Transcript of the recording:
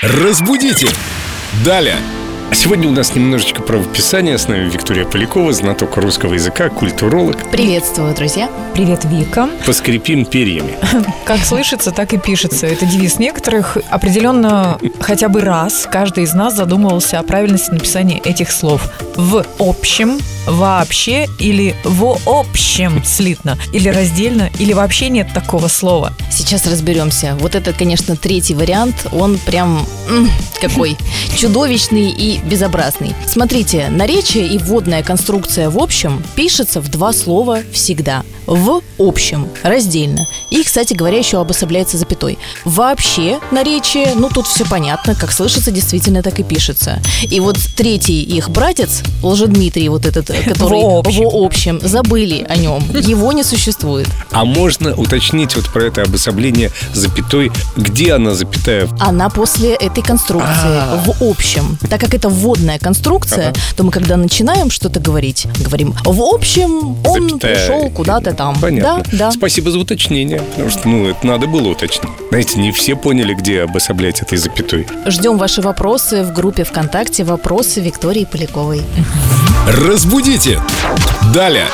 Разбудите! Даля! Сегодня у нас немножечко правописания. С нами Виктория Полякова, знаток русского языка, культуролог. Приветствую, друзья. Привет, Вика. Поскрипим перьями. Как слышится, так и пишется. Это девиз некоторых. Определенно, хотя бы раз каждый из нас задумывался о правильности написания этих слов. В общем, вообще или вообщем слитно, или раздельно, или вообще нет такого слова. Сейчас разберемся. Вот это, конечно, третий вариант. Он прям какой чудовищный и безобразный. Смотрите, наречие и вводная конструкция в общем пишется в два слова всегда. В общем, раздельно. И, кстати говоря, еще обособляется запятой. Вообще наречие, тут все понятно, как слышится, действительно так и пишется. И вот третий их братец, Лжедмитрий, вот этот, который в общем, забыли о нем. Его не существует. А можно уточнить вот про это обособление запятой? Где она запятая? Она после этой конструкции. В общем. Так как это вводная конструкция, то мы, когда начинаем что-то говорить, говорим: в общем, он пришел куда-то там. Понятно. Да? Спасибо за уточнение, потому что, это надо было уточнить. Знаете, не все поняли, где обособлять этой запятой. Ждем ваши вопросы в группе ВКонтакте «Вопросы Виктории Поляковой». Разбудите! Далее!